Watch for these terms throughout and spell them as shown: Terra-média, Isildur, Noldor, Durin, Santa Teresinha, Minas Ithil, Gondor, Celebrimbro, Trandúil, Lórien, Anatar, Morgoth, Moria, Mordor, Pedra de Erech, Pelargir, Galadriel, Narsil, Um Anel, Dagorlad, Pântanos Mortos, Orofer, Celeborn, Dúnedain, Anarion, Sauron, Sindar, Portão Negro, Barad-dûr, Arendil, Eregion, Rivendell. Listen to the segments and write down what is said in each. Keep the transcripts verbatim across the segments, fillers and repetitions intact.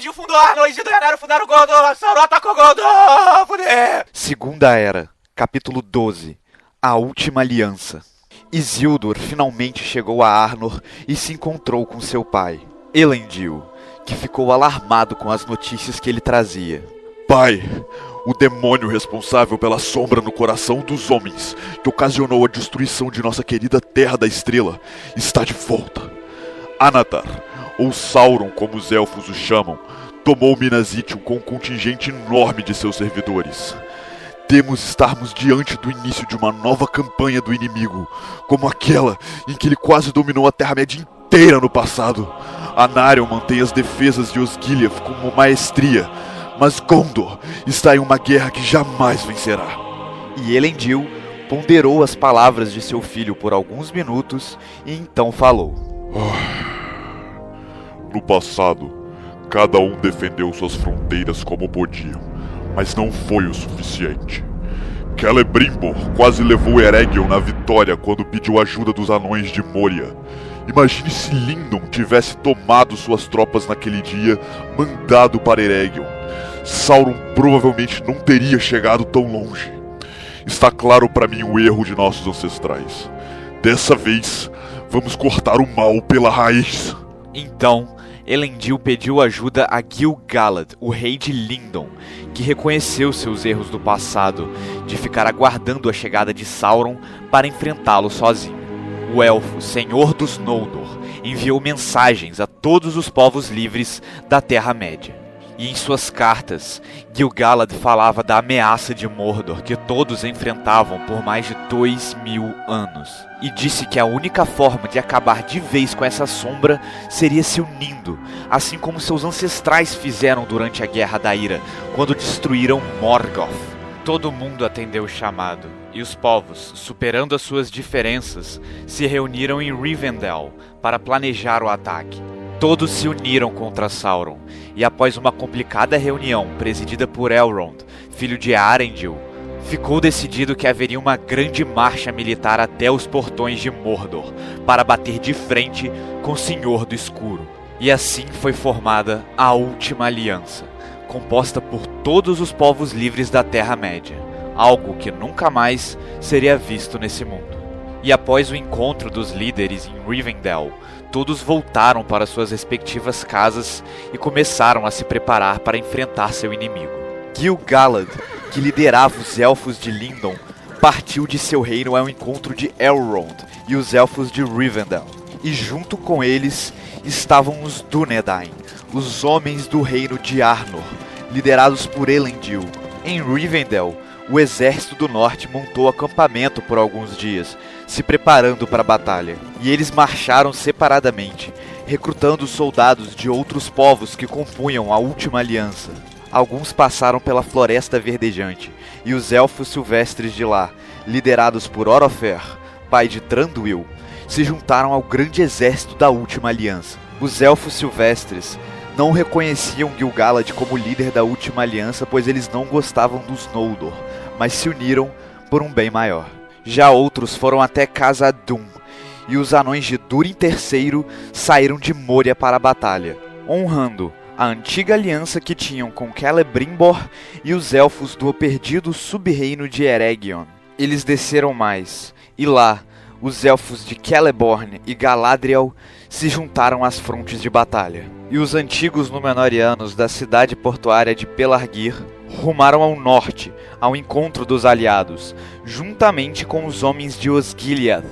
Elendil fundou Arnor, Isildur e Anarion fundaram Gondor, Sauron atacou Gondor, fudeu! Segunda Era, capítulo doze, A Última Aliança. Isildur finalmente chegou a Arnor e se encontrou com seu pai, Elendil, que ficou alarmado com as notícias que ele trazia. Pai, o demônio responsável pela sombra no coração dos homens, que ocasionou a destruição de nossa querida Terra da Estrela, está de volta. Anatar, ou Sauron como os elfos o chamam, tomou Minas Ithil com um contingente enorme de seus servidores. Podemos estarmos diante do início de uma nova campanha do inimigo, como aquela em que ele quase dominou a Terra-média inteira no passado. Anarion mantém as defesas de Osgiliath como maestria, mas Gondor está em uma guerra que jamais vencerá. E Elendil ponderou as palavras de seu filho por alguns minutos e então falou. No passado, cada um defendeu suas fronteiras como podiam. Mas não foi o suficiente. Celebrimbro quase levou Eregion na vitória quando pediu ajuda dos anões de Moria. Imagine se Lindon tivesse tomado suas tropas naquele dia, mandado para Eregion. Sauron provavelmente não teria chegado tão longe. Está claro para mim o erro de nossos ancestrais. Dessa vez, vamos cortar o mal pela raiz. Então, Elendil pediu ajuda a Gil-galad, o rei de Lindon, que reconheceu seus erros do passado, de ficar aguardando a chegada de Sauron para enfrentá-lo sozinho. O elfo, senhor dos Noldor, enviou mensagens a todos os povos livres da Terra-média. E em suas cartas, Gil-galad falava da ameaça de Mordor que todos enfrentavam por mais de dois mil anos. E disse que a única forma de acabar de vez com essa sombra seria se unindo, assim como seus ancestrais fizeram durante a Guerra da Ira, quando destruíram Morgoth. Todo mundo atendeu o chamado, e os povos, superando as suas diferenças, se reuniram em Rivendell para planejar o ataque. Todos se uniram contra Sauron, e após uma complicada reunião presidida por Elrond, filho de Arendil, ficou decidido que haveria uma grande marcha militar até os portões de Mordor, para bater de frente com o Senhor do Escuro. E assim foi formada a Última Aliança, composta por todos os povos livres da Terra-média, algo que nunca mais seria visto nesse mundo. E após o encontro dos líderes em Rivendell, todos voltaram para suas respectivas casas e começaram a se preparar para enfrentar seu inimigo. Gil-galad, que liderava os elfos de Lindon, partiu de seu reino ao encontro de Elrond e os elfos de Rivendell. E junto com eles estavam os Dúnedain, os homens do reino de Arnor, liderados por Elendil. Em Rivendell, o exército do norte montou acampamento por alguns dias, se preparando para a batalha. E eles marcharam separadamente, recrutando soldados de outros povos que compunham a Última Aliança. Alguns passaram pela Floresta Verdejante, e os elfos silvestres de lá, liderados por Orofer, pai de Tranduil, se juntaram ao grande exército da Última Aliança. Os elfos silvestres não reconheciam Gil-galad como líder da Última Aliança, pois eles não gostavam dos Noldor, mas se uniram por um bem maior. Já outros foram até Khazad-dûm, e os anões de Durin terceiro saíram de Moria para a batalha, honrando a antiga aliança que tinham com Celebrimbor e os elfos do perdido sub-reino de Eregion. Eles desceram mais, e lá, os elfos de Celeborn e Galadriel se juntaram às frontes de batalha. E os antigos Númenóreanos da cidade portuária de Pelargir rumaram ao norte, ao encontro dos aliados, juntamente com os homens de Osgiliath,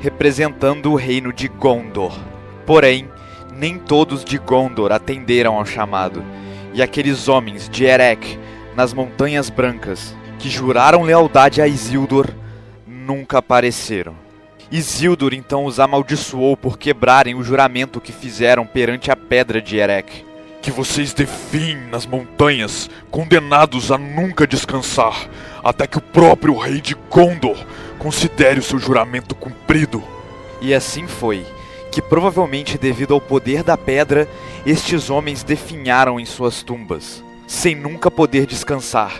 representando o reino de Gondor. Porém, nem todos de Gondor atenderam ao chamado, e aqueles homens de Erech, nas Montanhas Brancas, que juraram lealdade a Isildur, nunca apareceram. Isildur então os amaldiçoou por quebrarem o juramento que fizeram perante a Pedra de Erech. Que vocês defiem nas montanhas, condenados a nunca descansar, até que o próprio rei de Gondor considere o seu juramento cumprido. E assim foi, que provavelmente devido ao poder da pedra, estes homens definharam em suas tumbas, sem nunca poder descansar,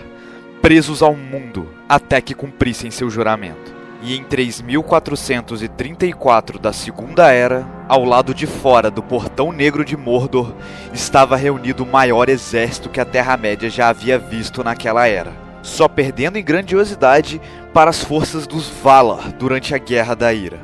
presos ao mundo, até que cumprissem seu juramento. E em três mil quatrocentos e trinta e quatro da Segunda Era... Ao lado de fora do Portão Negro de Mordor, estava reunido o maior exército que a Terra-média já havia visto naquela era, só perdendo em grandiosidade para as forças dos Valar durante a Guerra da Ira.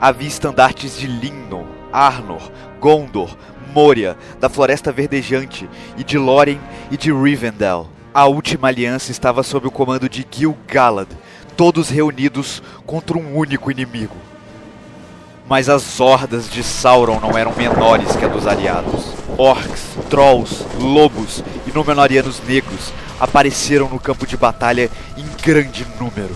Havia estandartes de Lindon, Arnor, Gondor, Moria, da Floresta Verdejante, e de Lórien e de Rivendell. A Última Aliança estava sob o comando de Gil-galad, todos reunidos contra um único inimigo. Mas as hordas de Sauron não eram menores que a dos aliados. Orcs, Trolls, Lobos e Númenóreanos negros apareceram no campo de batalha em grande número.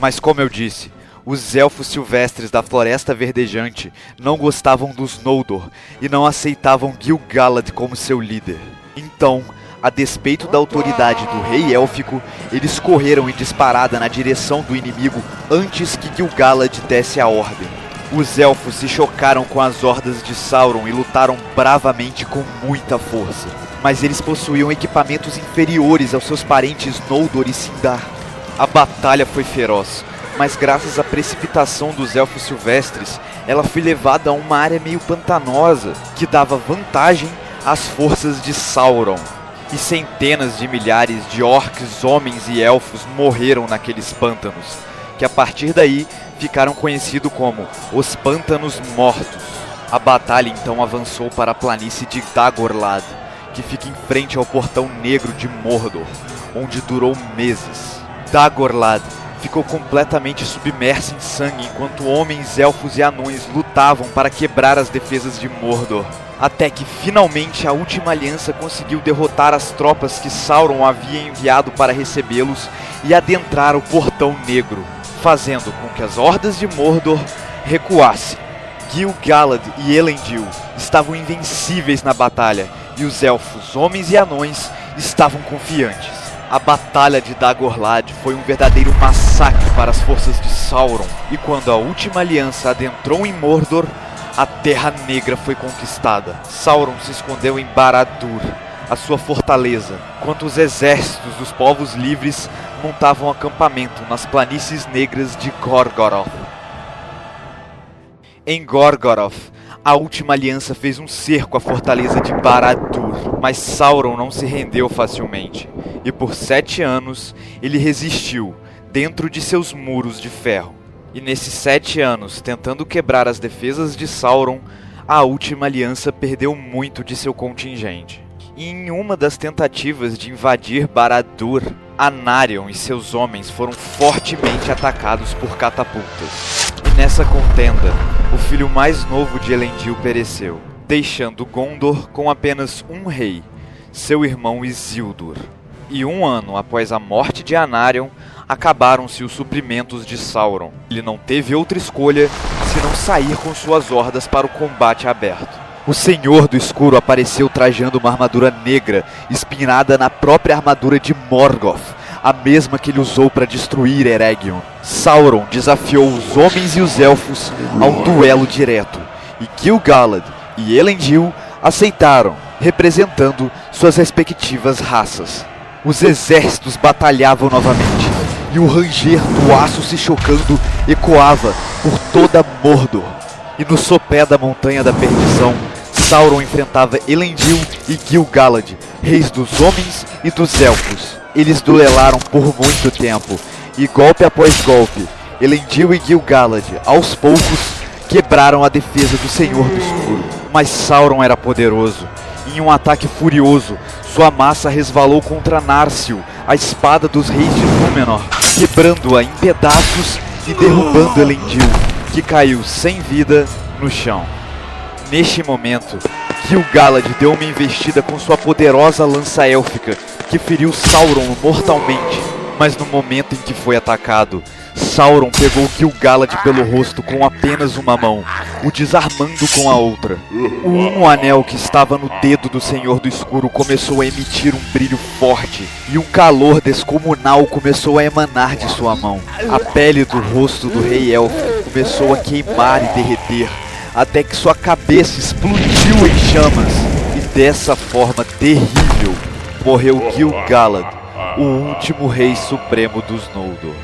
Mas como eu disse, os elfos silvestres da Floresta Verdejante não gostavam dos Noldor e não aceitavam Gil-galad como seu líder. Então, a despeito da autoridade do rei élfico, eles correram em disparada na direção do inimigo antes que Gil-galad desse a ordem. Os elfos se chocaram com as hordas de Sauron e lutaram bravamente com muita força. Mas eles possuíam equipamentos inferiores aos seus parentes Noldor e Sindar. A batalha foi feroz, mas graças à precipitação dos elfos silvestres, ela foi levada a uma área meio pantanosa, que dava vantagem às forças de Sauron. E centenas de milhares de orcs, homens e elfos morreram naqueles pântanos, que a partir daí ficaram conhecidos como os Pântanos Mortos. A batalha então avançou para a planície de Dagorlad, que fica em frente ao Portão Negro de Mordor, onde durou meses. Dagorlad ficou completamente submersa em sangue enquanto homens, elfos e anões lutavam para quebrar as defesas de Mordor, até que finalmente a Última Aliança conseguiu derrotar as tropas que Sauron havia enviado para recebê-los e adentrar o Portão Negro, fazendo com que as hordas de Mordor recuassem. Gil-galad e Elendil estavam invencíveis na batalha, e os elfos, homens e anões estavam confiantes. A batalha de Dagorlad foi um verdadeiro massacre para as forças de Sauron, e quando a Última Aliança adentrou em Mordor, a Terra Negra foi conquistada. Sauron se escondeu em Barad-dûr, a sua fortaleza, enquanto os exércitos dos povos livres montavam acampamento nas planícies negras de Gorgoroth. Em Gorgoroth, a Última Aliança fez um cerco à fortaleza de Barad-dûr, mas Sauron não se rendeu facilmente, e por sete anos ele resistiu dentro de seus muros de ferro. E nesses sete anos, tentando quebrar as defesas de Sauron, a Última Aliança perdeu muito de seu contingente. E em uma das tentativas de invadir Barad-dûr, Anarion e seus homens foram fortemente atacados por catapultas. E nessa contenda, o filho mais novo de Elendil pereceu, deixando Gondor com apenas um rei, seu irmão Isildur. E um ano após a morte de Anarion, acabaram-se os suprimentos de Sauron. Ele não teve outra escolha senão sair com suas hordas para o combate aberto. O Senhor do Escuro apareceu trajando uma armadura negra, espinhada na própria armadura de Morgoth, a mesma que ele usou para destruir Eregion. Sauron desafiou os homens e os elfos a um duelo direto, e Gil-galad e Elendil aceitaram, representando suas respectivas raças. Os exércitos batalhavam novamente, e o ranger do aço se chocando ecoava por toda Mordor. E no sopé da Montanha da Perdição, Sauron enfrentava Elendil e Gil-galad, reis dos homens e dos elfos. Eles duelaram por muito tempo, e golpe após golpe, Elendil e Gil-galad, aos poucos, quebraram a defesa do Senhor do Escuro. Mas Sauron era poderoso. Em um ataque furioso, sua massa resvalou contra Narsil, a espada dos reis de Númenor, quebrando-a em pedaços e derrubando Elendil, que caiu sem vida no chão. Neste momento, Gil-galad deu uma investida com sua poderosa lança élfica, que feriu Sauron mortalmente. Mas no momento em que foi atacado, Sauron pegou Gil-galad pelo rosto com apenas uma mão, o desarmando com a outra. O Um Anel que estava no dedo do Senhor do Escuro começou a emitir um brilho forte, e um calor descomunal começou a emanar de sua mão. A pele do rosto do rei élfico começou a queimar e derreter, até que sua cabeça explodiu em chamas. E dessa forma terrível, morreu Gil-galad, o último rei supremo dos Noldor.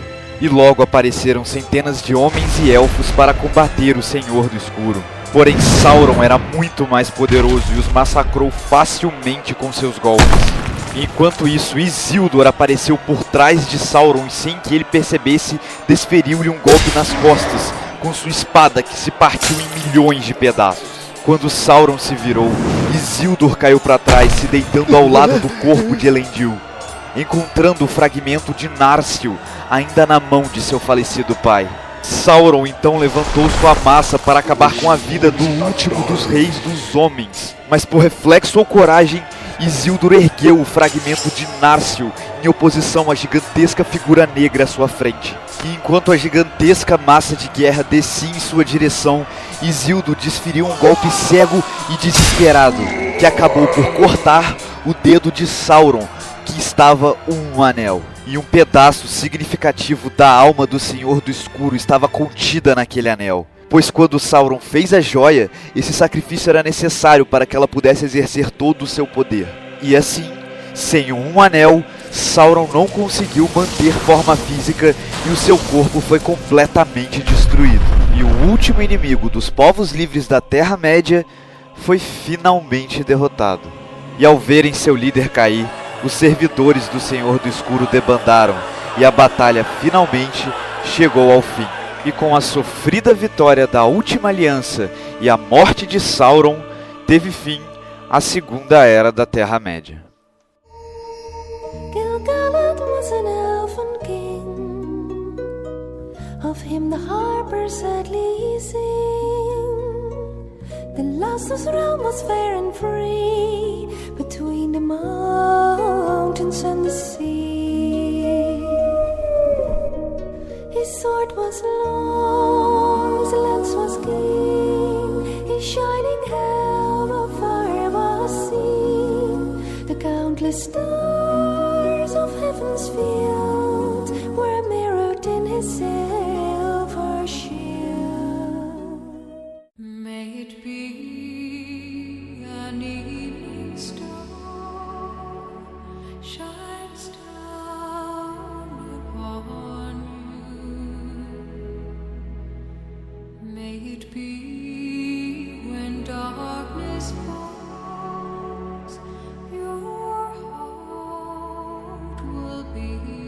E logo apareceram centenas de homens e elfos para combater o Senhor do Escuro. Porém, Sauron era muito mais poderoso e os massacrou facilmente com seus golpes. Enquanto isso, Isildur apareceu por trás de Sauron e, sem que ele percebesse, desferiu-lhe um golpe nas costas, com sua espada que se partiu em milhões de pedaços. Quando Sauron se virou, Isildur caiu para trás, se deitando ao lado do corpo de Elendil, encontrando o fragmento de Narsil ainda na mão de seu falecido pai. Sauron então levantou sua massa para acabar com a vida do último dos reis dos homens, mas por reflexo ou coragem, Isildur ergueu o fragmento de Narsil em oposição à gigantesca figura negra à sua frente. E enquanto a gigantesca massa de guerra descia em sua direção, Isildur desferiu um golpe cego e desesperado, que acabou por cortar o dedo de Sauron, que estava um anel. E um pedaço significativo da alma do Senhor do Escuro estava contida naquele anel. Pois quando Sauron fez a joia, esse sacrifício era necessário para que ela pudesse exercer todo o seu poder. E assim, sem um anel, Sauron não conseguiu manter forma física e o seu corpo foi completamente destruído. E o último inimigo dos povos livres da Terra-média foi finalmente derrotado. E ao verem seu líder cair, os servidores do Senhor do Escuro debandaram e a batalha finalmente chegou ao fim. E com a sofrida vitória da Última Aliança e a morte de Sauron, teve fim a Segunda Era da Terra-média. Gil-galad was an elfin king, of him the harper sadly sing. The lossless realm was fair and free, between the mountains and the sea. His sword was long, his lance was keen, his shining helm of fire was seen. The countless stars of heaven's field were mirrored in his silver shield. May it be an evening star, shines down upon. May it be when darkness falls, your heart will be.